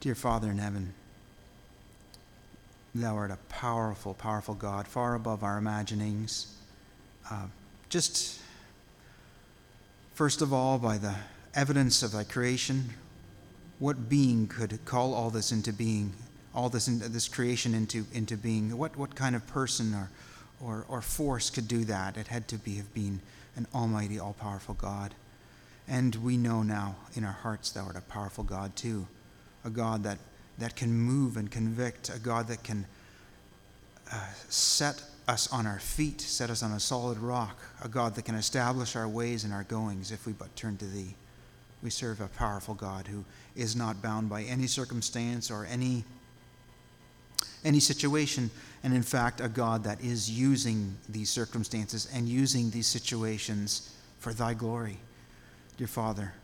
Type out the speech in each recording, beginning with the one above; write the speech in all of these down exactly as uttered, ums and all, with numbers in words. Dear Father in heaven, thou art a powerful, powerful God, far above our imaginings. Uh, just, first of all, by the evidence of thy creation, what being could call all this into being, all this in, this creation into into being? What what kind of person or, or, or force could do that? It had to be have been an almighty, all-powerful God. And we know now in our hearts thou art a powerful God too, a God that that can move and convict, a God that can uh, set us on our feet, set us on a solid rock, a God that can establish our ways and our goings if we but turn to thee. We serve a powerful God who is not bound by any circumstance or any, any situation, and in fact, a God that is using these circumstances and using these situations for thy glory. Dear Father,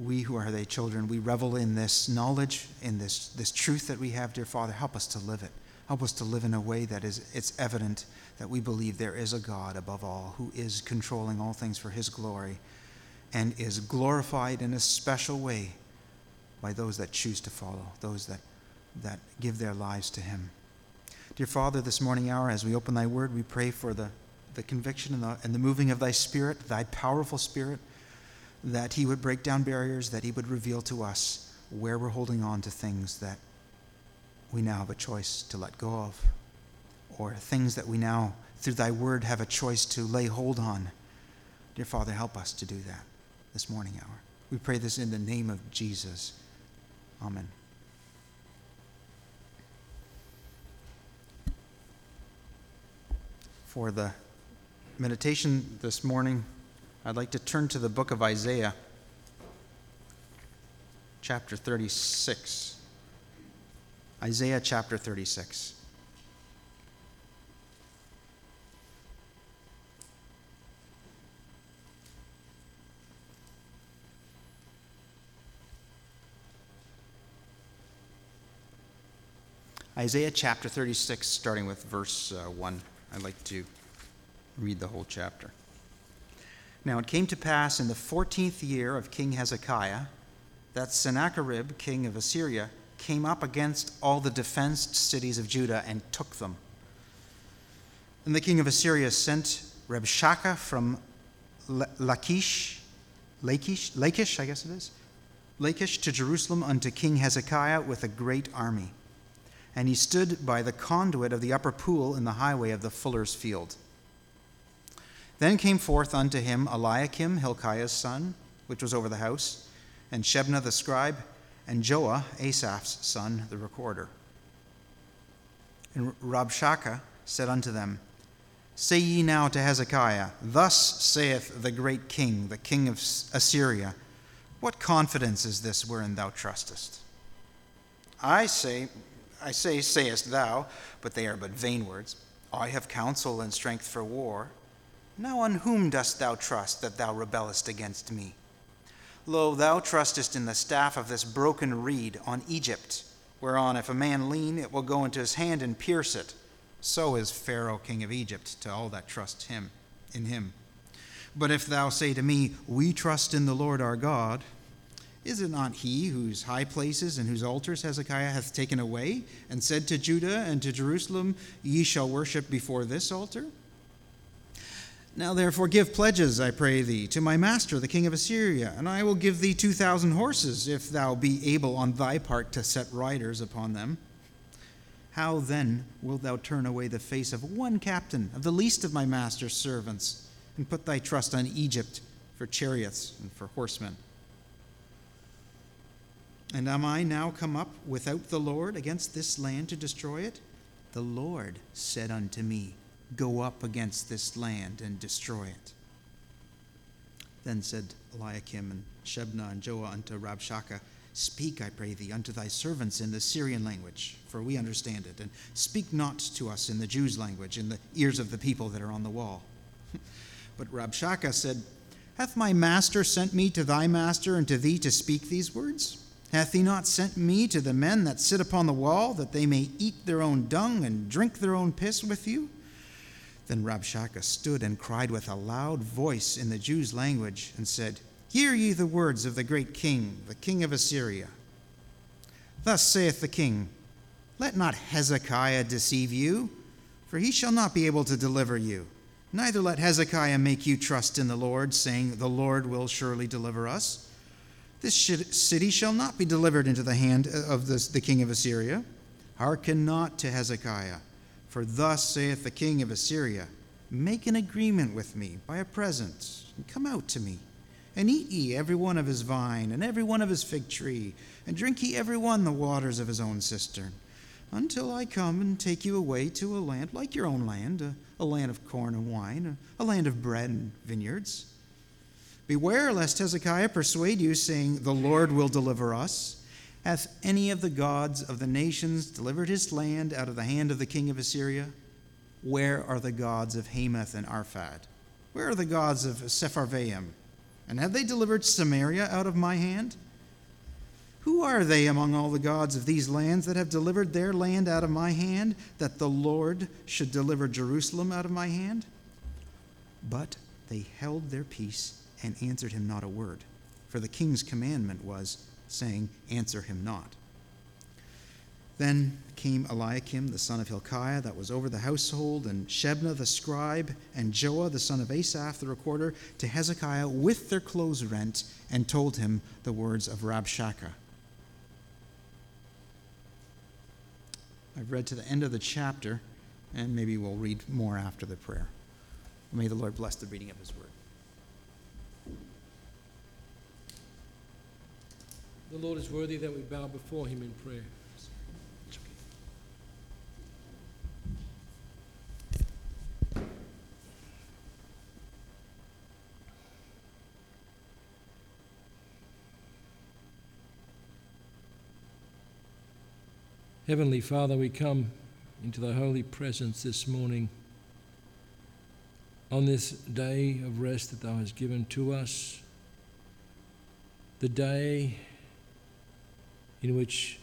we who are thy children, we revel in this knowledge, in this, this truth that we have. Dear Father, help us to live it. Help us to live in a way that is it's evident that we believe there is a God above all who is controlling all things for his glory and is glorified in a special way by those that choose to follow, those that, that give their lives to him. Dear Father, this morning hour, as we open thy word, we pray for the, the conviction and the, and the moving of thy Spirit, thy powerful Spirit, that he would break down barriers, that he would reveal to us where we're holding on to things that we now have a choice to let go of, or things that we now, through thy word, have a choice to lay hold on. Dear Father, help us to do that this morning hour. We pray this in the name of Jesus. Amen. For the meditation this morning, I'd like to turn to the book of Isaiah, chapter thirty-six. Isaiah chapter thirty-six. Isaiah chapter thirty-six, starting with verse uh, one. I'd like to read the whole chapter. Now it came to pass in the fourteenth year of King Hezekiah that Sennacherib, king of Assyria, came up against all the defenced cities of Judah and took them. And the king of Assyria sent Rabshakeh from Lachish, Lachish, Lachish, I guess it is, Lachish to Jerusalem unto King Hezekiah with a great army. And he stood by the conduit of the upper pool in the highway of the fuller's field. Then came forth unto him Eliakim, Hilkiah's son, which was over the house, and Shebna the scribe, and Joah, Asaph's son, the recorder. And Rabshakeh said unto them, Say ye now to Hezekiah, Thus saith the great king, the king of Assyria, What confidence is this wherein thou trustest? I say, I say, sayest thou, but they are but vain words. I have counsel and strength for war. Now on whom dost thou trust that thou rebellest against me? Lo, thou trustest in the staff of this broken reed on Egypt, whereon if a man lean, it will go into his hand and pierce it. So is Pharaoh, king of Egypt, to all that trust him in him. But if thou say to me, We trust in the Lord our God, is it not he whose high places and whose altars Hezekiah hath taken away, and said to Judah and to Jerusalem, Ye shall worship before this altar? Now therefore give pledges, I pray thee, to my master the king of Assyria, and I will give thee two thousand horses, if thou be able on thy part to set riders upon them. How then wilt thou turn away the face of one captain of the least of my master's servants, and put thy trust on Egypt for chariots and for horsemen? And am I now come up without the Lord against this land to destroy it? The Lord said unto me, Go up against this land and destroy it. Then said Eliakim and Shebna and Joah unto Rabshakeh, Speak, I pray thee, unto thy servants in the Syrian language, for we understand it, and speak not to us in the Jews' language, in the ears of the people that are on the wall. But Rabshakeh said, Hath my master sent me to thy master and to thee to speak these words? Hath he not sent me to the men that sit upon the wall, that they may eat their own dung and drink their own piss with you? Then Rabshakeh stood and cried with a loud voice in the Jews' language and said, Hear ye the words of the great king, the king of Assyria. Thus saith the king, Let not Hezekiah deceive you, for he shall not be able to deliver you. Neither let Hezekiah make you trust in the Lord, saying, The Lord will surely deliver us. This city shall not be delivered into the hand of the, the king of Assyria. Hearken not to Hezekiah, for thus saith the king of Assyria, Make an agreement with me by a present, and come out to me. And eat ye every one of his vine, and every one of his fig tree, and drink ye every one the waters of his own cistern, until I come and take you away to a land like your own land, a, a land of corn and wine, a, a land of bread and vineyards. Beware lest Hezekiah persuade you, saying, The Lord will deliver us. Hath any of the gods of the nations delivered his land out of the hand of the king of Assyria? Where are the gods of Hamath and Arphad? Where are the gods of Sepharvaim? And have they delivered Samaria out of my hand? Who are they among all the gods of these lands that have delivered their land out of my hand, that the Lord should deliver Jerusalem out of my hand? But they held their peace and answered him not a word, for the king's commandment was, saying, Answer him not. Then came Eliakim, the son of Hilkiah, that was over the household, and Shebna the scribe, and Joah the son of Asaph the recorder, to Hezekiah with their clothes rent, and told him the words of Rabshakeh. I've read to the end of the chapter, and maybe we'll read more after the prayer. May the Lord bless the reading of his word. The Lord is worthy that we bow before him in prayer. It's okay. Heavenly Father, we come into the holy presence this morning on this day of rest that thou hast given to us, the day in which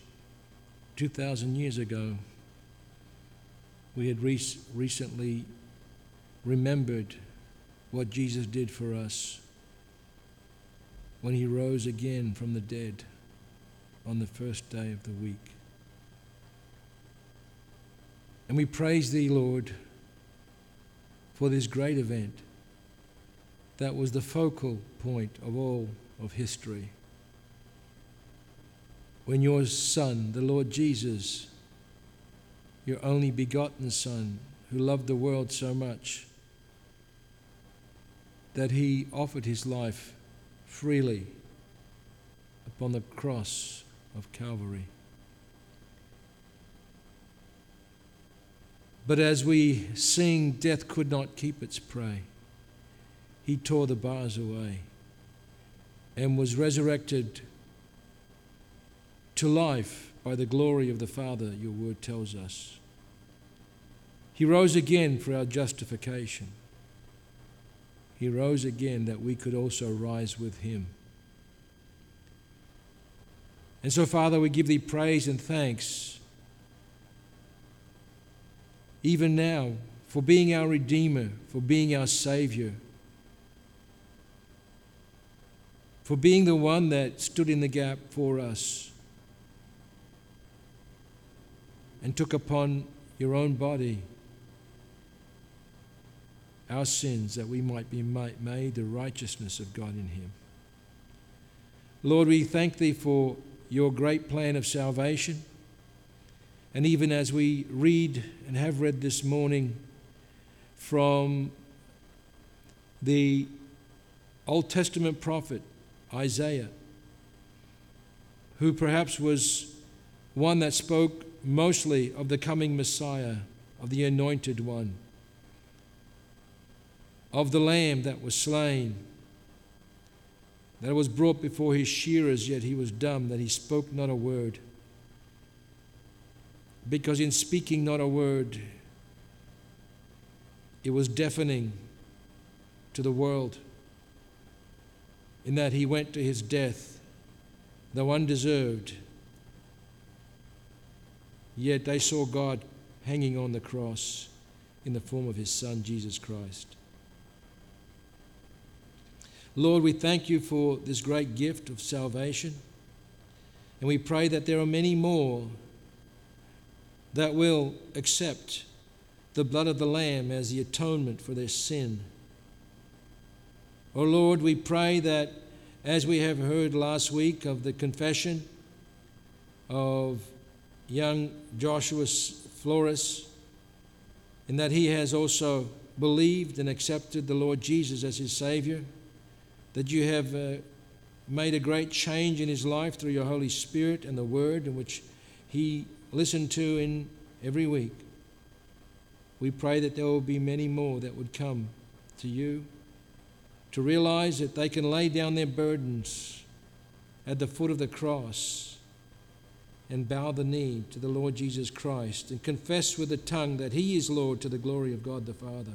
two thousand years ago we had re- recently remembered what Jesus did for us when he rose again from the dead on the first day of the week. And we praise thee, Lord, for this great event that was the focal point of all of history, when your Son, the Lord Jesus, your only begotten Son, who loved the world so much that he offered his life freely upon the cross of Calvary. But as we sing, death could not keep its prey. He tore the bars away and was resurrected to life by the glory of the Father, your word tells us. He rose again for our justification. He rose again that we could also rise with him. And so, Father, we give thee praise and thanks, even now, for being our Redeemer, for being our Savior, for being the one that stood in the gap for us and took upon your own body our sins, that we might be made the righteousness of God in him. Lord, we thank thee for your great plan of salvation. And even as we read and have read this morning from the Old Testament prophet Isaiah, who perhaps was one that spoke mostly of the coming Messiah, of the Anointed One, of the Lamb that was slain, that was brought before his shearers, yet he was dumb, that he spoke not a word. Because in speaking not a word, it was deafening to the world, in that he went to his death, though undeserved. Yet they saw God hanging on the cross in the form of his Son, Jesus Christ. Lord, we thank you for this great gift of salvation. And we pray that there are many more that will accept the blood of the Lamb as the atonement for their sin. Oh Lord, we pray that as we have heard last week of the confession of young Joshua Floris, and that he has also believed and accepted the Lord Jesus as his Savior, that you have uh, made a great change in his life through your Holy Spirit and the Word in which he listened to in every week. We pray that there will be many more that would come to you to realize that they can lay down their burdens at the foot of the cross and bow the knee to the Lord Jesus Christ and confess with the tongue that he is Lord to the glory of God the Father.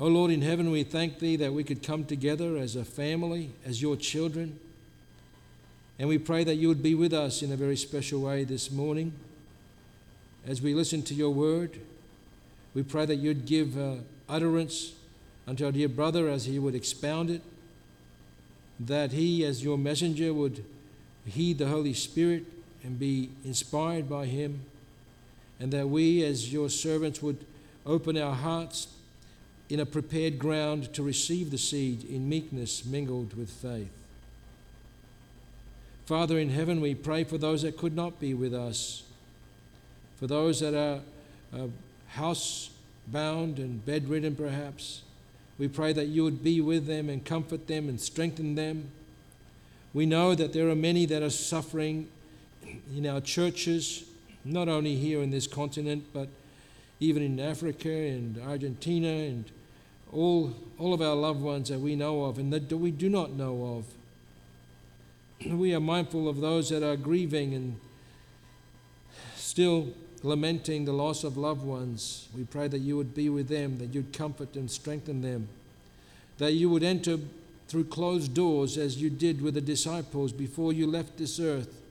O Lord in heaven, we thank thee that we could come together as a family, as your children, and we pray that you would be with us in a very special way this morning. As we listen to your word, we pray that you'd give uh, utterance unto our dear brother as he would expound it, that he as your messenger would heed the Holy Spirit and be inspired by him, and that we as your servants would open our hearts in a prepared ground to receive the seed in meekness mingled with faith. Father in heaven, we pray for those that could not be with us, for those that are uh, housebound and bedridden perhaps. We pray that you would be with them and comfort them and strengthen them. We know that there are many that are suffering in our churches, not only here in this continent, but even in Africa and Argentina and all, all of our loved ones that we know of and that we do not know of. We are mindful of those that are grieving and still lamenting the loss of loved ones. We pray that you would be with them, that you'd comfort and strengthen them, that you would enter through closed doors as you did with the disciples before you left this earth,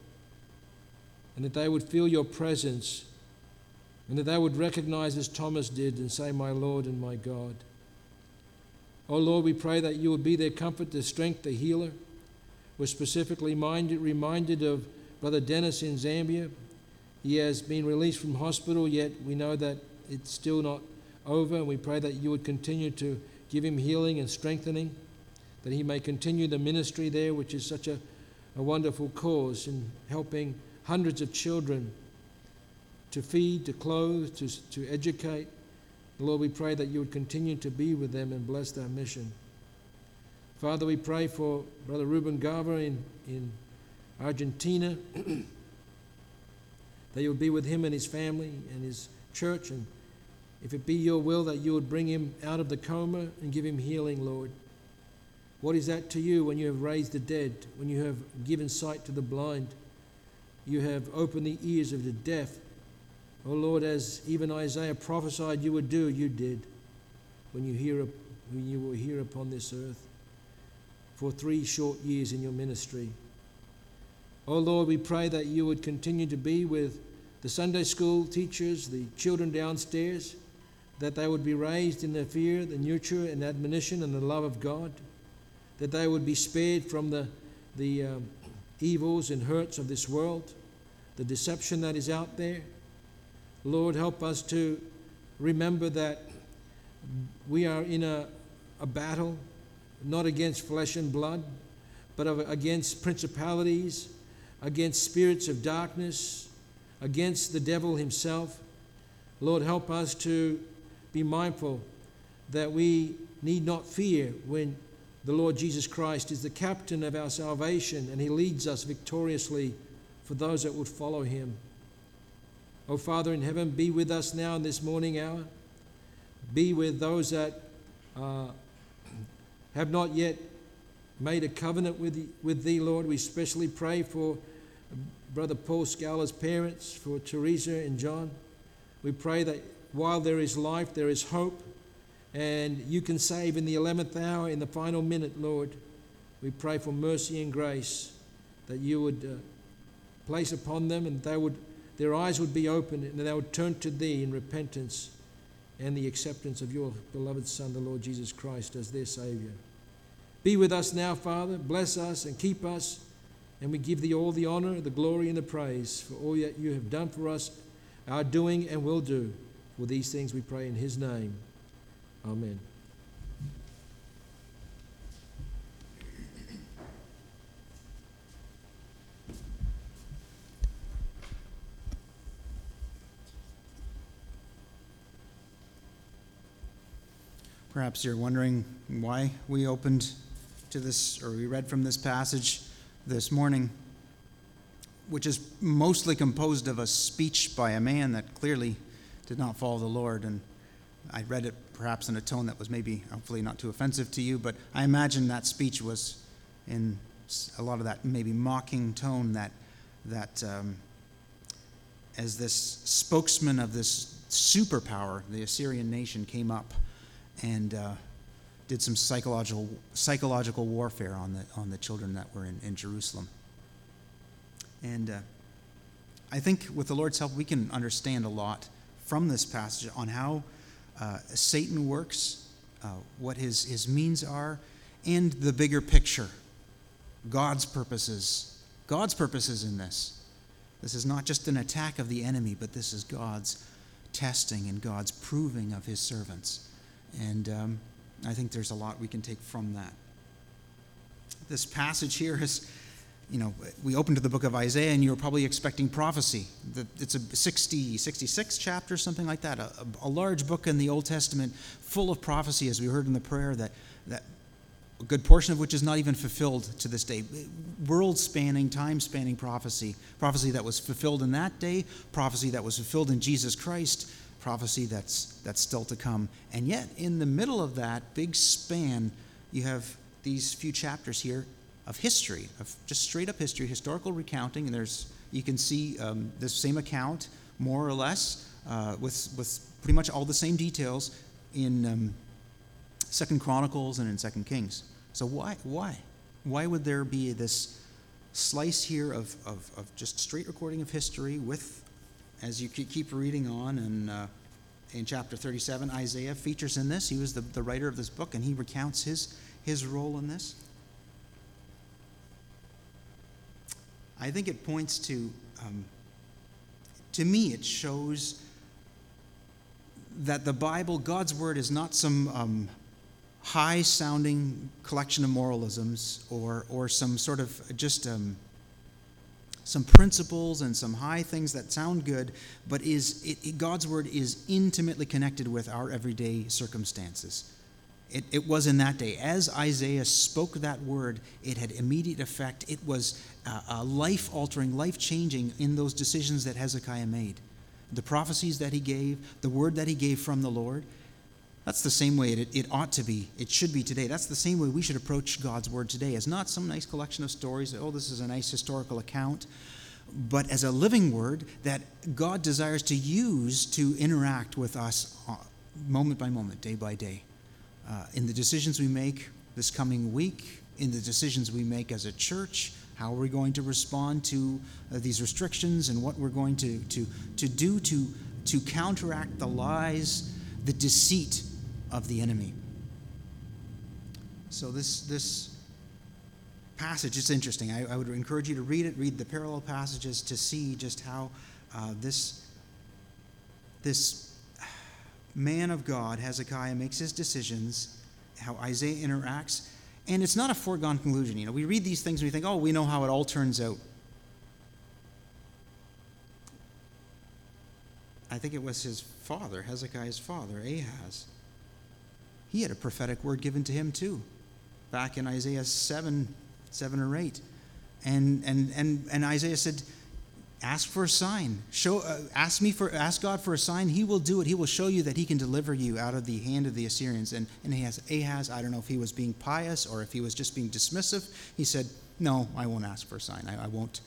and that they would feel your presence, and that they would recognize as Thomas did and say, my Lord and my God. Oh Lord, we pray that you would be their comfort, their strength, their healer. We're specifically minded, reminded of Brother Dennis in Zambia. He has been released from hospital, yet we know that it's still not over. We pray that you would continue to give him healing and strengthening, that he may continue the ministry there, which is such a, a wonderful cause in helping hundreds of children to feed, to clothe, to, to educate. Lord, we pray that you would continue to be with them and bless their mission. Father, we pray for Brother Reuben Garver in, in Argentina, that you would be with him and his family and his church, and if it be your will, that you would bring him out of the coma and give him healing, Lord. What is that to you when you have raised the dead, when you have given sight to the blind, you have opened the ears of the deaf? Oh Lord, as even Isaiah prophesied you would do, you did when you, hear, when you were here upon this earth for three short years in your ministry. Oh Lord, we pray that you would continue to be with the Sunday school teachers, the children downstairs, that they would be raised in the fear, the nurture and admonition and the love of God, that they would be spared from the, the um, evils and hurts of this world, the deception that is out there. Lord, help us to remember that we are in a, a battle, not against flesh and blood, but of, against principalities, against spirits of darkness, against the devil himself. Lord, help us to be mindful that we need not fear when the Lord Jesus Christ is the captain of our salvation and he leads us victoriously for those that would follow him. O Father in heaven, be with us now in this morning hour. Be with those that uh, have not yet made a covenant with thee, with thee, Lord. We especially pray for Brother Paul Scala's parents, for Teresa and John. We pray that while there is life, there is hope, and you can save in the eleventh hour, in the final minute, Lord. We pray for mercy and grace that you would uh, place upon them, and they would their eyes would be opened and they would turn to thee in repentance and the acceptance of your beloved Son, the Lord Jesus Christ, as their Savior. Be with us now, Father. Bless us and keep us. And we give thee all the honor, the glory, and the praise for all that you have done for us, are doing, and will do. For these things we pray in his name. Amen. Perhaps you're wondering why we opened to this, or we read from this passage this morning, which is mostly composed of a speech by a man that clearly did not follow the Lord. And I read it perhaps in a tone that was maybe, hopefully not too offensive to you, but I imagine that speech was in a lot of that maybe mocking tone that, that um, as this spokesman of this superpower, the Assyrian nation, came up and uh, did some psychological psychological warfare on the on the children that were in, in Jerusalem. And uh, I think with the Lord's help, we can understand a lot from this passage on how uh, Satan works, uh, what his, his means are, and the bigger picture, God's purposes. God's purposes in this. This is not just an attack of the enemy, but this is God's testing and God's proving of his servants. And um, I think there's a lot we can take from that. This passage here is, you know, we opened to the book of Isaiah, and you were probably expecting prophecy. It's a sixty, sixty-six chapter, something like that, a, a large book in the Old Testament full of prophecy, as we heard in the prayer, that, that a good portion of which is not even fulfilled to this day. World-spanning, time-spanning prophecy, prophecy that was fulfilled in that day, prophecy that was fulfilled in Jesus Christ, prophecy that's that's still to come. And yet, in the middle of that big span, you have these few chapters here of history, of just straight-up history, historical recounting. And there's, you can see um, this same account, more or less, uh, with with pretty much all the same details in um, Second Chronicles and in Second Kings. So why why why would there be this slice here of of, of just straight recording of history with? As you keep reading on, and uh, in chapter thirty-seven, Isaiah features in this. He was the, the writer of this book, and he recounts his his role in this. I think it points to, um, to me, it shows that the Bible, God's Word, is not some um, high-sounding collection of moralisms or or some sort of just... Um, some principles and some high things that sound good, but is it, it, God's Word is intimately connected with our everyday circumstances. It, it was in that day. As Isaiah spoke that word, it had immediate effect. It was uh, uh, life-altering, life-changing in those decisions that Hezekiah made. The prophecies that he gave, the word that he gave from the Lord, that's the same way it, it ought to be. It should be today. That's the same way we should approach God's Word today, as not some nice collection of stories, oh, this is a nice historical account, but as a living Word that God desires to use to interact with us moment by moment, day by day, uh, in the decisions we make this coming week, in the decisions we make as a church. How we're going to respond to uh, these restrictions, and what we're going to, to, to do to, to counteract the lies, the deceit of the enemy. So this this passage is interesting. I, I would encourage you to read it, read the parallel passages to see just how uh, this this man of God, Hezekiah, makes his decisions, how Isaiah interacts, and it's not a foregone conclusion. You know, we read these things and we think, oh, we know how it all turns out. I think it was his father, Hezekiah's father, Ahaz. He had a prophetic word given to him too, back in Isaiah seven, seven or eight, and and and, and Isaiah said, "Ask for a sign. Show, uh, ask me for, ask God for a sign. He will do it. He will show you that He can deliver you out of the hand of the Assyrians." And and Ahaz, Ahaz, I don't know if he was being pious or if he was just being dismissive. He said, "No, I won't ask for a sign. I, I won't,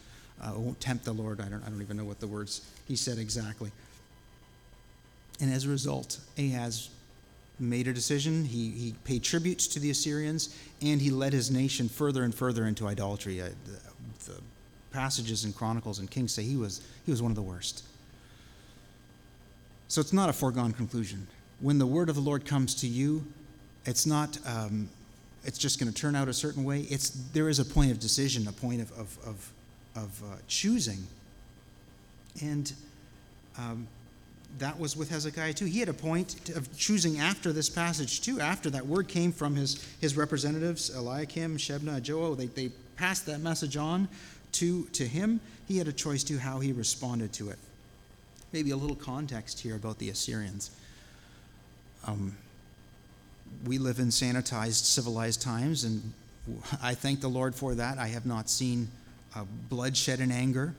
uh, I won't tempt the Lord." I don't, I don't even know what the words he said exactly. And as a result, Ahaz made a decision. He he paid tribute to the Assyrians, and he led his nation further and further into idolatry. Uh, the, the passages in Chronicles and Kings say he was he was one of the worst. So it's not a foregone conclusion. When the word of the Lord comes to you, it's not um, it's just going to turn out a certain way. It's there is a point of decision, a point of of of, of uh, choosing. And um, that was with Hezekiah too. He had a point of choosing after this passage too. After that word came from his his representatives, Eliakim, Shebna, Joah, they they passed that message on to to him. He had a choice too how he responded to it. Maybe a little context here about the Assyrians. Um, we live in sanitized, civilized times, and I thank the Lord for that. I have not seen uh, bloodshed and anger.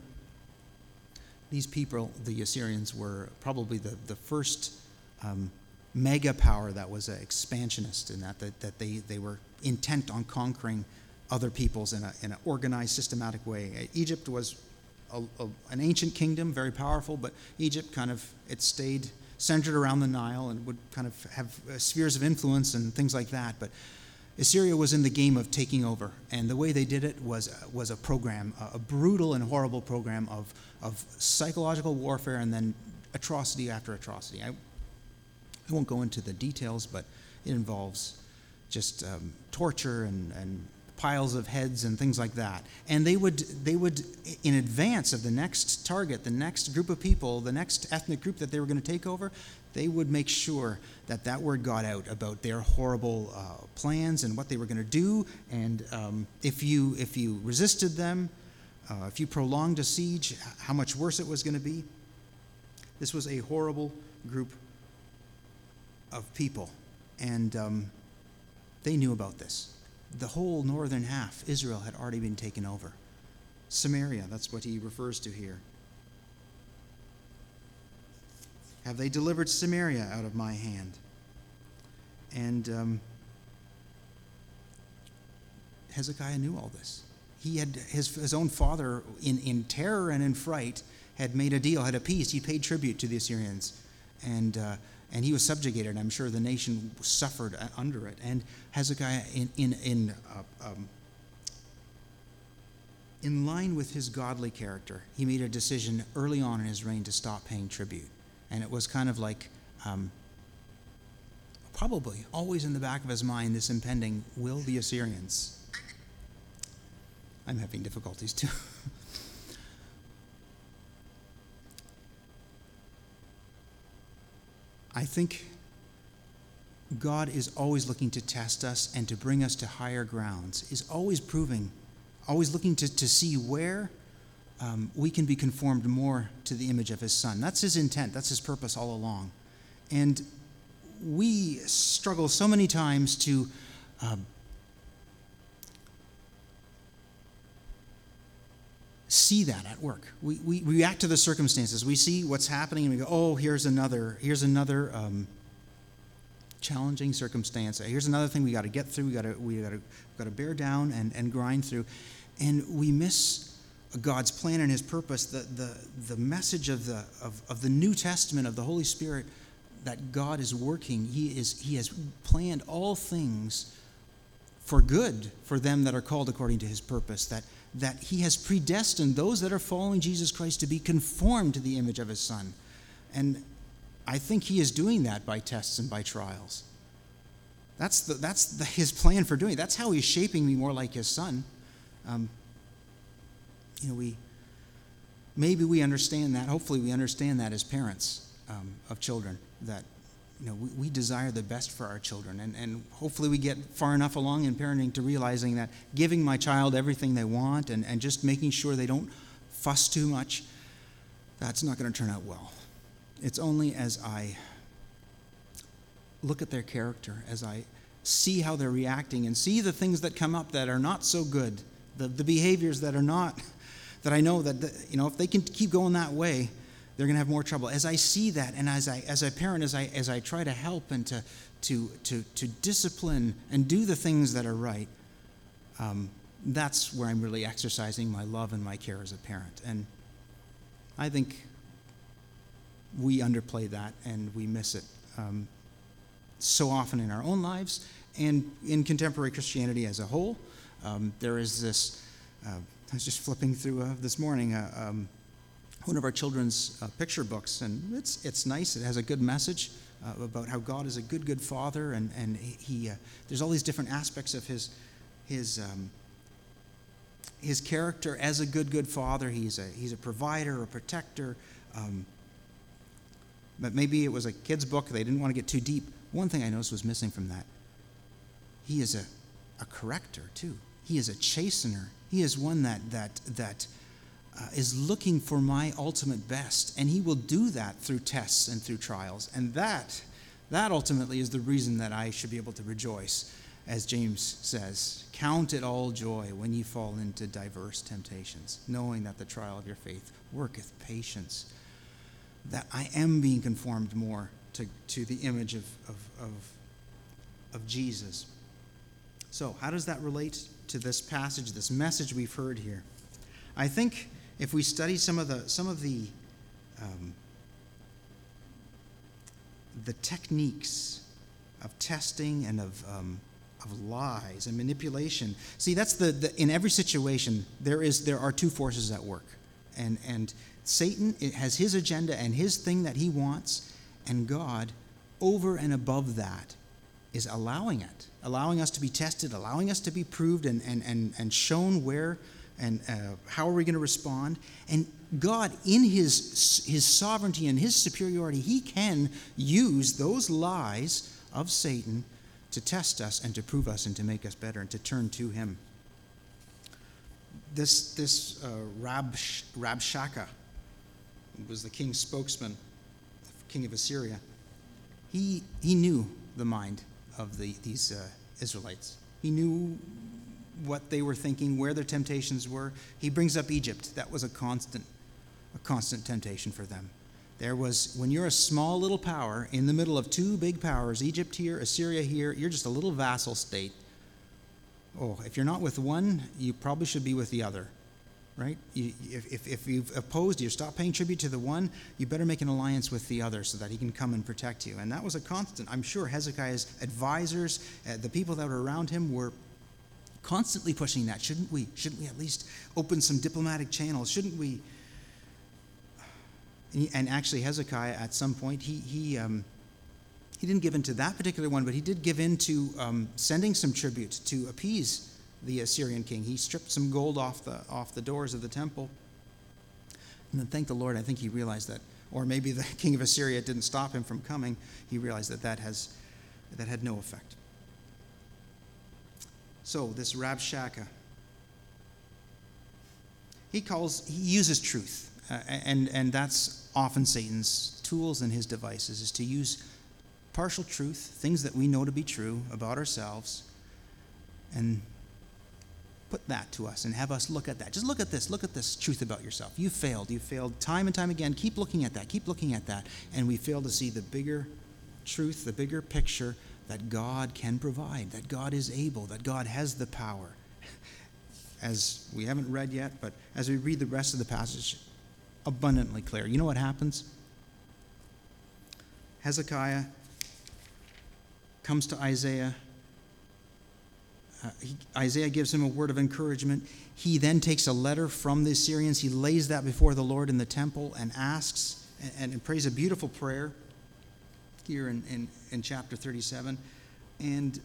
These people, the Assyrians, were probably the, the first um, mega power that was uh, expansionist in that, that, that they, they were intent on conquering other peoples in, a, in an organized, systematic way. Egypt was a, a, an ancient kingdom, very powerful, but Egypt kind of, it stayed centered around the Nile and would kind of have spheres of influence and things like that. But Assyria was in the game of taking over, and the way they did it was was a program, a brutal and horrible program of of psychological warfare and then atrocity after atrocity. I, I won't go into the details, but it involves just um, torture and, and piles of heads and things like that. And they would, they would, in advance of the next target, the next group of people, the next ethnic group that they were going to take over, they would make sure that that word got out about their horrible uh, plans and what they were going to do. And um, if you if you resisted them, uh, if you prolonged a siege, how much worse it was going to be. This was a horrible group of people, and um, they knew about this. The whole northern half, Israel, had already been taken over. Samaria, that's what he refers to here. Have they delivered Samaria out of my hand? And um, Hezekiah knew all this. He had his his own father, in, in terror and in fright, had made a deal, had appeased. He paid tribute to the Assyrians, and uh, and he was subjugated. I'm sure the nation suffered under it. And Hezekiah, in in in uh, um, in line with his godly character, he made a decision early on in his reign to stop paying tribute. And it was kind of like, um, probably always in the back of his mind, this impending, will the Assyrians? I'm having difficulties too. I think God is always looking to test us and to bring us to higher grounds, is always proving, always looking to, to see where Um, we can be conformed more to the image of his son. That's his intent. That's his purpose all along. And we struggle so many times to um, see that at work. We, we react to the circumstances. We see what's happening and we go, oh, here's another, here's another um, challenging circumstance. Here's another thing we got to get through. We got to we got to got to bear down and, and grind through. And we miss God's plan and his purpose, the the, the message of the of, of the New Testament, of the Holy Spirit, that God is working. He is he has planned all things for good for them that are called according to his purpose, that that he has predestined those that are following Jesus Christ to be conformed to the image of his son. And I think he is doing that by tests and by trials. That's the that's the, his plan for doing it. That's how he's shaping me more like his son. Um, You know, we maybe we understand that. Hopefully, we understand that as parents um, of children, that you know we, we desire the best for our children, and and hopefully we get far enough along in parenting to realizing that giving my child everything they want and and just making sure they don't fuss too much, that's not going to turn out well. It's only as I look at their character, as I see how they're reacting, and see the things that come up that are not so good, the the behaviors that are not. That I know that, the, you know, if they can keep going that way, they're going to have more trouble. As I see that, and as I, as a parent, as I, as I try to help and to, to, to, to discipline and do the things that are right, um, that's where I'm really exercising my love and my care as a parent. And I think we underplay that and we miss it um, so often in our own lives and in contemporary Christianity as a whole. Um, there is this. Uh, I was just flipping through uh, this morning uh, um, one of our children's uh, picture books, and it's it's nice. It has a good message. uh, about how God is a good, good father, and and he uh, there's all these different aspects of his his um, his character as a good, good father. He's a he's a provider, a protector. Um, but maybe it was a kid's book. They didn't want to get too deep. One thing I noticed was missing from that. He is a, a corrector too. He is a chastener. He is one that that that uh, is looking for my ultimate best, and he will do that through tests and through trials. And that that ultimately is the reason that I should be able to rejoice, as James says, "Count it all joy when you fall into diverse temptations, knowing that the trial of your faith worketh patience." That I am being conformed more to, to the image of, of, of, of Jesus. So how does that relate to this passage, this message we've heard here? I think if we study some of the some of the um, the techniques of testing and of um, of lies and manipulation, see that's the, the in every situation there is there are two forces at work, and and Satan has his agenda and his thing that he wants, and God, over and above that, is allowing it, allowing us to be tested, allowing us to be proved and and and, and shown where and uh, how are we going to respond. And God, in his his sovereignty and his superiority, he can use those lies of Satan to test us and to prove us and to make us better and to turn to him. This this uh, Rabsh, Rabshakeh was the king's spokesman, the king of Assyria. He he knew the mind of the these uh, Israelites. He knew what they were thinking, where their temptations were. He brings up Egypt. That was a constant, a constant temptation for them. There was, when you're a small little power in the middle of two big powers, Egypt here, Assyria here, you're just a little vassal state. Oh, if you're not with one, you probably should be with the other, right? You, if, if, if you've opposed, you stop paying tribute to the one, you better make an alliance with the other so that he can come and protect you. And that was a constant. I'm sure Hezekiah's advisors, uh, the people that were around him, were constantly pushing that. Shouldn't we? Shouldn't we at least open some diplomatic channels? Shouldn't we? And actually, Hezekiah, at some point, he he um, he didn't give in to that particular one, but he did give in to um, sending some tribute to appease the Assyrian king. He stripped some gold off the off the doors of the temple. And then, thank the Lord, I think he realized that, or maybe the king of Assyria didn't stop him from coming. He realized that that has that had no effect. So this Rabshakeh, he calls, he uses truth. Uh, and and that's often Satan's tools and his devices, is to use partial truth, things that we know to be true about ourselves, and put that to us and have us look at that. Just look at this. Look at this truth about yourself. You failed. You failed time and time again. Keep looking at that. Keep looking at that. And we fail to see the bigger truth, the bigger picture that God can provide, that God is able, that God has the power. As we haven't read yet, but as we read the rest of the passage, abundantly clear. You know what happens? Hezekiah comes to Isaiah. Uh, he, Isaiah gives him a word of encouragement. He then takes a letter from the Assyrians. He lays that before the Lord in the temple and asks and, and, and prays a beautiful prayer here in, in, in chapter thirty-seven. And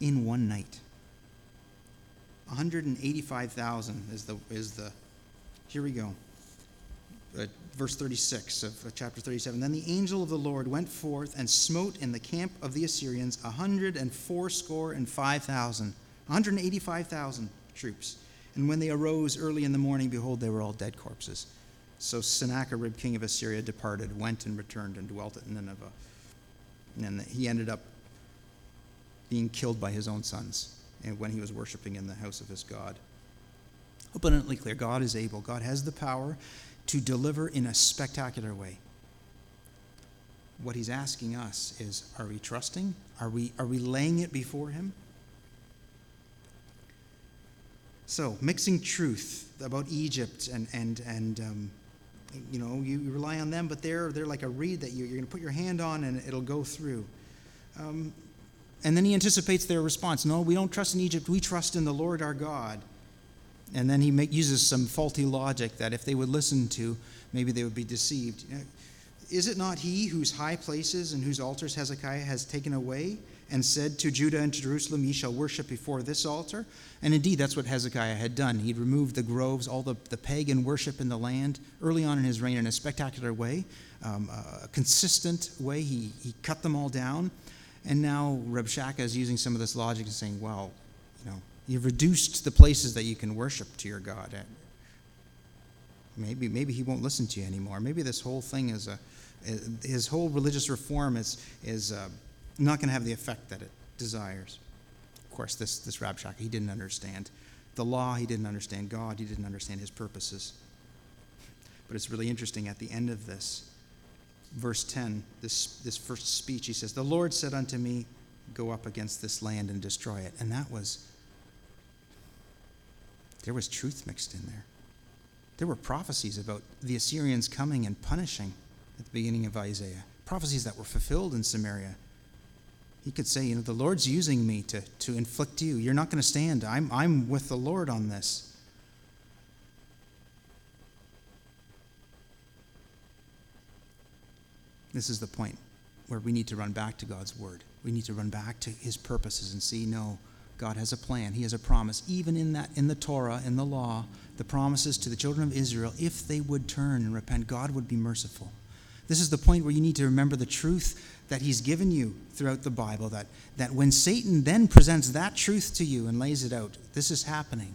in one night, one hundred eighty-five thousand is the is the here we go. Uh, verse thirty-six of, of chapter thirty-seven. Then the angel of the Lord went forth and smote in the camp of the Assyrians a hundred and fourscore and five thousand, a hundred and eighty-five thousand troops. And when they arose early in the morning, behold, they were all dead corpses. So Sennacherib, king of Assyria, departed, went and returned and dwelt at Nineveh. And he ended up being killed by his own sons, and when he was worshiping in the house of his God. Abundantly clear. God is able. God has the power to deliver in a spectacular way. What he's asking us is, are we trusting? Are we, are we laying it before him? So, mixing truth about Egypt and, and, and um, you know, you rely on them, but they're, they're like a reed that you, you're going to put your hand on and it'll go through. Um, and then he anticipates their response. No, we don't trust in Egypt. We trust in the Lord our God. And then he make, uses some faulty logic that if they would listen to, maybe they would be deceived. Is it not he whose high places and whose altars Hezekiah has taken away and said to Judah and to Jerusalem, ye shall worship before this altar? And indeed, that's what Hezekiah had done. He'd removed the groves, all the, the pagan worship in the land early on in his reign in a spectacular way, um, a consistent way. He, he cut them all down. And now Rabshakeh is using some of this logic and saying, well, you know, you've reduced the places that you can worship to your God. Maybe maybe he won't listen to you anymore. Maybe this whole thing is a, his whole religious reform is is uh, not going to have the effect that it desires. Of course, this this Rabshakeh, he didn't understand the law. He didn't understand God. He didn't understand his purposes. But it's really interesting at the end of this, verse ten, this this first speech, he says, the Lord said unto me, go up against this land and destroy it. And that was, there was truth mixed in there. There were prophecies about the Assyrians coming and punishing at the beginning of Isaiah, prophecies that were fulfilled in Samaria. He could say, you know, the Lord's using me to, to inflict you. You're not going to stand. I'm, I'm with the Lord on this. This is the point where we need to run back to God's word. We need to run back to his purposes and see, no, God has a plan. He has a promise. Even in that, in the Torah, in the law, the promises to the children of Israel, if they would turn and repent, God would be merciful. This is the point where you need to remember the truth that he's given you throughout the Bible, that, that when Satan then presents that truth to you and lays it out, this is happening.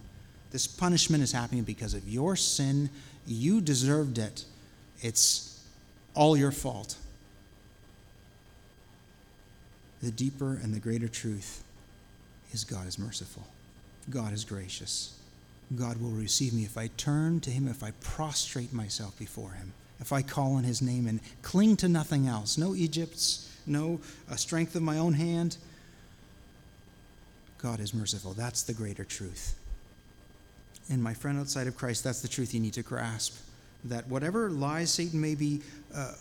This punishment is happening because of your sin. You deserved it. It's all your fault. The deeper and the greater truth is God is merciful. God is gracious. God will receive me if I turn to him, if I prostrate myself before him, if I call on his name and cling to nothing else, no Egypts, no uh, strength of my own hand. God is merciful. That's the greater truth. And my friend outside of Christ, that's the truth you need to grasp, that whatever lies Satan may be, uh,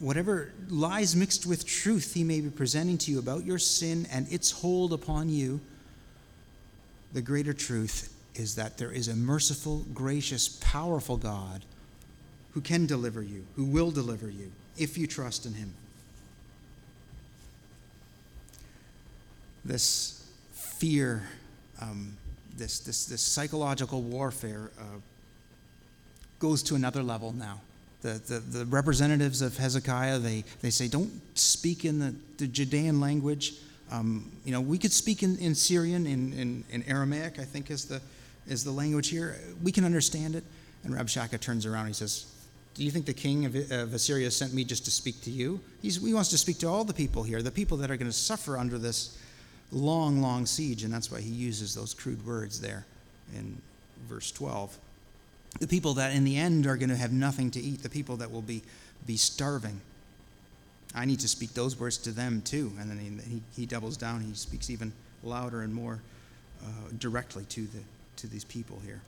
whatever lies mixed with truth he may be presenting to you about your sin and its hold upon you, the greater truth is that there is a merciful, gracious, powerful God who can deliver you, who will deliver you, if you trust in him. This fear, um, this, this, this psychological warfare uh, goes to another level now. The, the, the representatives of Hezekiah, they, they say, don't speak in the, the Judean language. Um, you know, we could speak in, in Syrian, in, in, in Aramaic, I think is the, is the language here. We can understand it. And Rabshakeh turns around and he says, do you think the king of, of Assyria sent me just to speak to you? He's, he wants to speak to all the people here, the people that are going to suffer under this long, long siege. And that's why he uses those crude words there in verse twelve. The people that in the end are going to have nothing to eat, the people that will be, be starving. I need to speak those words to them too. And then he, he doubles down. He speaks even louder and more uh, directly to, the, to these people here.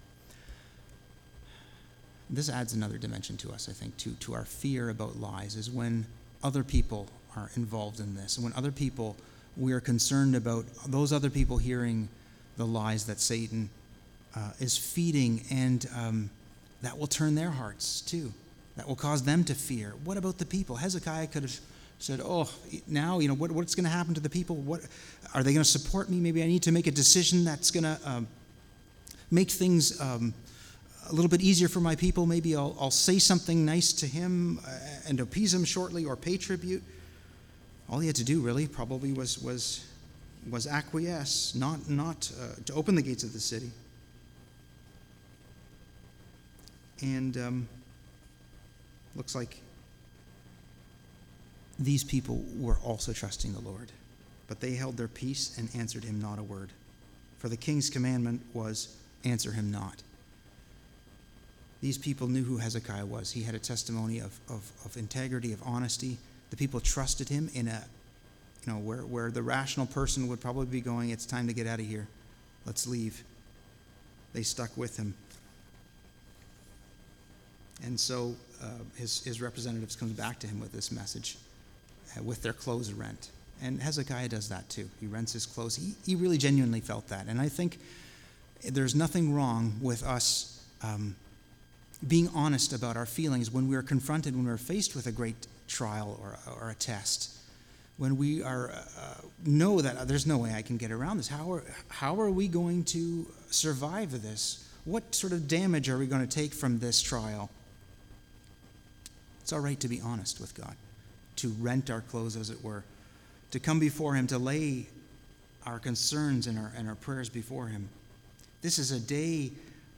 This adds another dimension to us, I think, to, to our fear about lies, is when other people are involved in this. And when other people, we are concerned about those other people hearing the lies that Satan uh, is feeding, and um, that will turn their hearts too. That will cause them to fear. What about the people? Hezekiah could have said, oh, now, you know, what, what's going to happen to the people? What are they going to support me? Maybe I need to make a decision that's going to um, make things... Um, a little bit easier for my people. Maybe I'll, I'll say something nice to him and appease him shortly, or pay tribute. All he had to do, really, probably was was was acquiesce, not not uh, to open the gates of the city. And um, looks like these people were also trusting the Lord, but they held their peace and answered him not a word, for the king's commandment was, answer him not. These people knew who Hezekiah was. He had a testimony of, of, of integrity, of honesty. The people trusted him in a, you know, where, where the rational person would probably be going, it's time to get out of here. Let's leave. They stuck with him. And so uh, his, his representatives comes back to him with this message, uh, with their clothes rent. And Hezekiah does that too. He rents his clothes. He, he really genuinely felt that. And I think there's nothing wrong with us... Um, being honest about our feelings when we are confronted, when we are faced with a great trial or, or a test, when we are uh, know that there's no way I can get around this, how are, how are we going to survive this? What sort of damage are we going to take from this trial? It's all right to be honest with God, to rent our clothes, as it were, to come before him, to lay our concerns and our, and our prayers before him. This is a day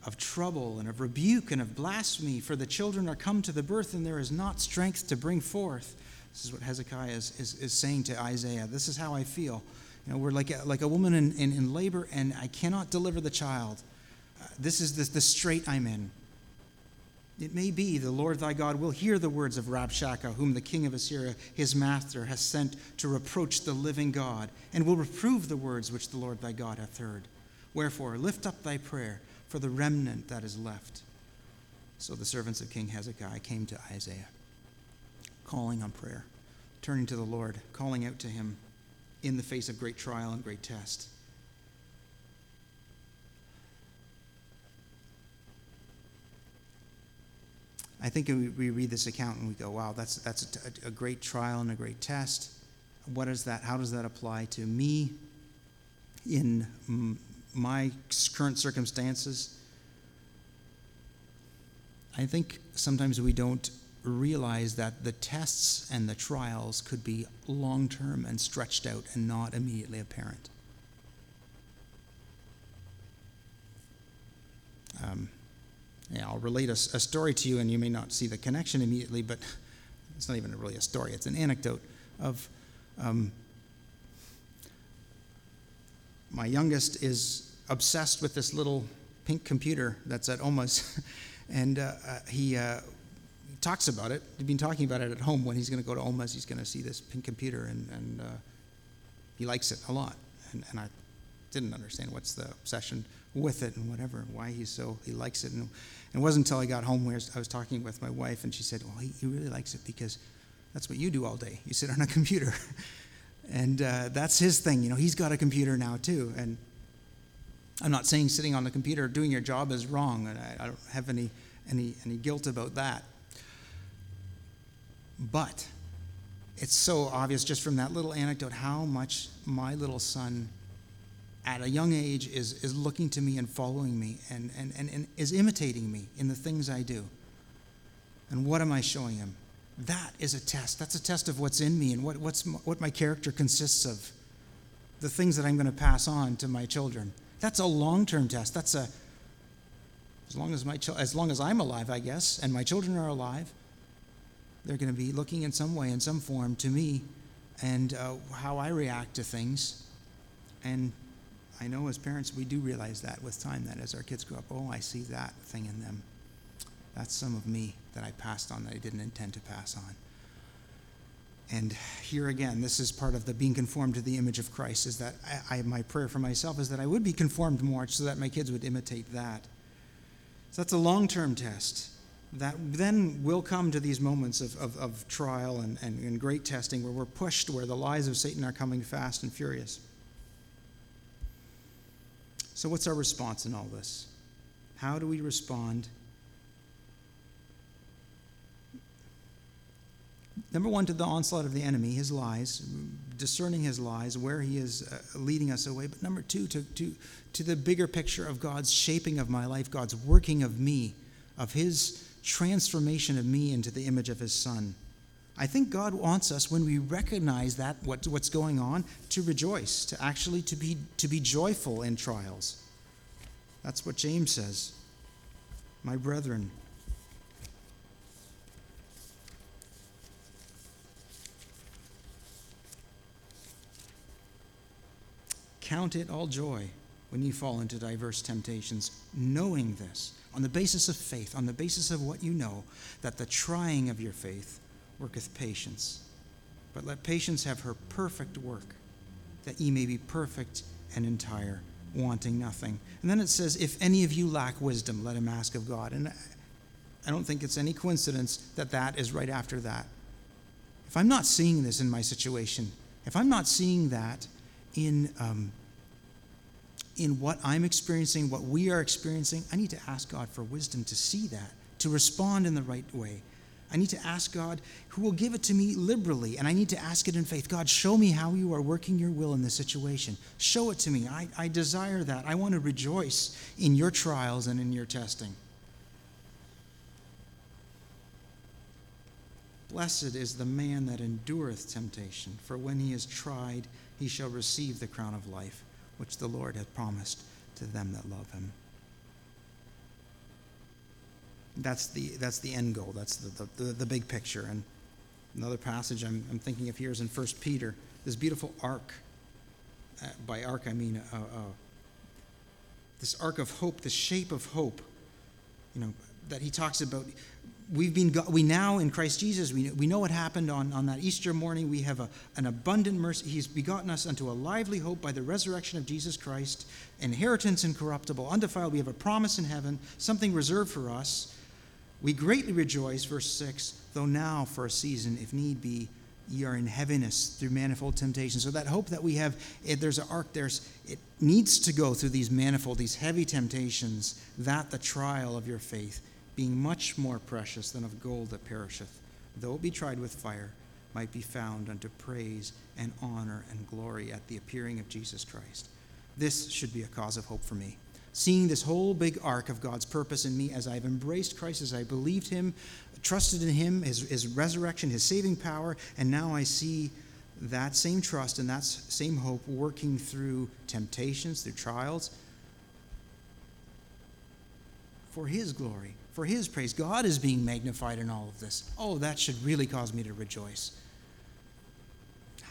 of trouble and of rebuke and of blasphemy, for the children are come to the birth, and there is not strength to bring forth. This is what Hezekiah is, is, is saying to Isaiah. This is how I feel. You know, we're like a, like a woman in, in, in labor, and I cannot deliver the child. Uh, this is the, the strait I'm in. It may be the Lord thy God will hear the words of Rabshakeh, whom the king of Assyria, his master, has sent to reproach the living God, and will reprove the words which the Lord thy God hath heard. Wherefore, lift up thy prayer for the remnant that is left. So the servants of King Hezekiah came to Isaiah, calling on prayer, turning to the Lord, calling out to him in the face of great trial and great test. I think we read this account and we go, wow, that's that's a, a great trial and a great test. What is that? How does that apply to me in my current circumstances? I think sometimes we don't realize that the tests and the trials could be long-term and stretched out and not immediately apparent. Um, Yeah, I'll relate a, a story to you, and you may not see the connection immediately, but it's not even really a story. It's an anecdote of um, my youngest is obsessed with this little pink computer that's at Oma's, and uh, he uh, talks about it. He's been talking about it at home. When he's going to go to Oma's, he's going to see this pink computer, and, and uh, he likes it a lot. And, and I didn't understand what's the obsession with it and whatever, why he's so, he likes it. And it wasn't until I got home where I was talking with my wife, and she said, well, he, he really likes it because that's what you do all day. You sit on a computer. And uh, that's his thing. You know, he's got a computer now too. And I'm not saying sitting on the computer doing your job is wrong, and I, I don't have any, any, any guilt about that. But it's so obvious just from that little anecdote how much my little son at a young age is, is looking to me and following me and, and, and, and is imitating me in the things I do. And what am I showing him? That is a test. That's a test of what's in me and what, what's my, what my character consists of, the things that I'm going to pass on to my children. That's a long-term test. That's a, as long as, my, as long as I'm alive, I guess, and my children are alive, they're going to be looking in some way, in some form, to me and uh, how I react to things. And I know as parents, we do realize that with time, that as our kids grow up, oh, I see that thing in them. That's some of me that I passed on that I didn't intend to pass on. And here again, this is part of the being conformed to the image of Christ, is that I, I my prayer for myself is that I would be conformed more so that my kids would imitate that. So that's a long-term test that then will come to these moments of, of, of trial and, and, and great testing where we're pushed, where the lies of Satan are coming fast and furious. So what's our response in all this? How do we respond? Number one, to the onslaught of the enemy, his lies, discerning his lies, where he is uh, leading us away. But number two, to, to, to the bigger picture of God's shaping of my life, God's working of me, of his transformation of me into the image of his Son. I think God wants us, when we recognize that, what, what's going on, to rejoice, to actually to be, to be joyful in trials. That's what James says. My brethren, count it all joy when you fall into diverse temptations, knowing this, on the basis of faith, on the basis of what you know, that the trying of your faith worketh patience. But let patience have her perfect work, that ye may be perfect and entire, wanting nothing. And then it says, if any of you lack wisdom, let him ask of God. And I don't think it's any coincidence that that is right after that. If I'm not seeing this in my situation, if I'm not seeing that in um, in what I'm experiencing, what we are experiencing, I need to ask God for wisdom to see that, to respond in the right way. I need to ask God, who will give it to me liberally, and I need to ask it in faith. God, show me how you are working your will in this situation. Show it to me. I, I desire that. I want to rejoice in your trials and in your testing. Blessed is the man that endureth temptation, for when he is tried, he shall receive the crown of life, which the Lord hath promised to them that love him. That's the that's the end goal. That's the the, the, the big picture. And another passage I'm, I'm thinking of here is in First Peter, this beautiful ark. Uh, by ark, I mean uh, uh, this ark of hope, the shape of hope, you know, that he talks about. We've been we now in Christ Jesus, we, we know what happened on, on that Easter morning. We have a, an abundant mercy. He's begotten us unto a lively hope by the resurrection of Jesus Christ, inheritance incorruptible, undefiled. We have a promise in heaven, something reserved for us. We greatly rejoice, verse six, though now for a season, if need be, ye are in heaviness through manifold temptations. So that hope that we have, it, there's an arc, there's, it needs to go through these manifold, these heavy temptations, that the trial of your faith, being much more precious than of gold that perisheth, though it be tried with fire, might be found unto praise and honor and glory at the appearing of Jesus Christ. This should be a cause of hope for me. Seeing this whole big arc of God's purpose in me as I've embraced Christ, as I believed him, trusted in him, his, his resurrection, his saving power, and now I see that same trust and that same hope working through temptations, through trials, for his glory, for his praise. God is being magnified in all of this. Oh, that should really cause me to rejoice.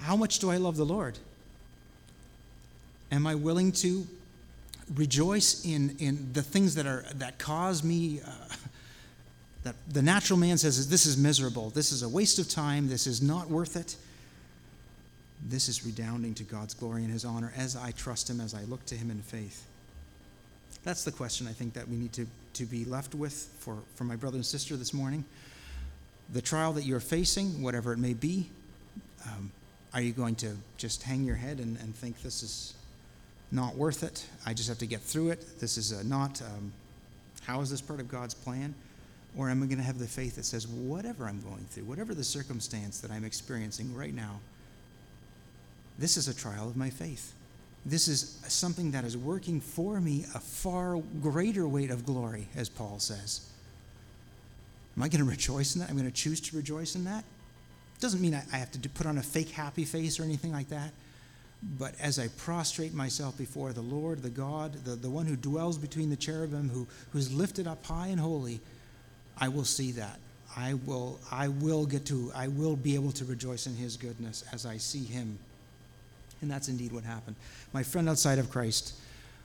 How much do I love the Lord? Am I willing to rejoice in, in the things that are that cause me, uh, that the natural man says, this is miserable, this is a waste of time, this is not worth it. This is redounding to God's glory and his honor as I trust him, as I look to him in faith. That's the question I think that we need to, to be left with for, for my brother and sister this morning. The trial that you're facing, whatever it may be, um, are you going to just hang your head and, and think this is not worth it? I just have to get through it. This is a not, um, how is this part of God's plan? Or am I going to have the faith that says, whatever I'm going through, whatever the circumstance that I'm experiencing right now, this is a trial of my faith. This is something that is working for me a far greater weight of glory, as Paul says. Am I going to rejoice in that? I'm going to choose to rejoice in that. Doesn't mean I have to put on a fake happy face or anything like that. But as I prostrate myself before the Lord, the God, the, the one who dwells between the cherubim, who who's lifted up high and holy, I will see that. I will, I will get to, I will be able to rejoice in his goodness as I see him. And that's indeed what happened. My friend outside of Christ,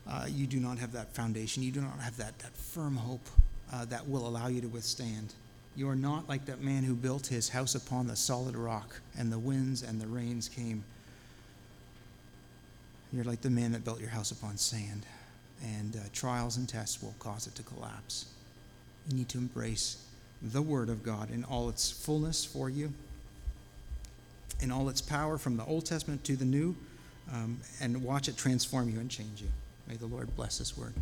uh, you do not have that foundation. You do not have that, that firm hope uh, that will allow you to withstand. You are not like that man who built his house upon the solid rock, and the winds and the rains came. You're like the man that built your house upon sand, and uh, trials and tests will cause it to collapse. You need to embrace the Word of God in all its fullness for you, in all its power from the Old Testament to the New, um, and watch it transform you and change you. May the Lord bless this Word.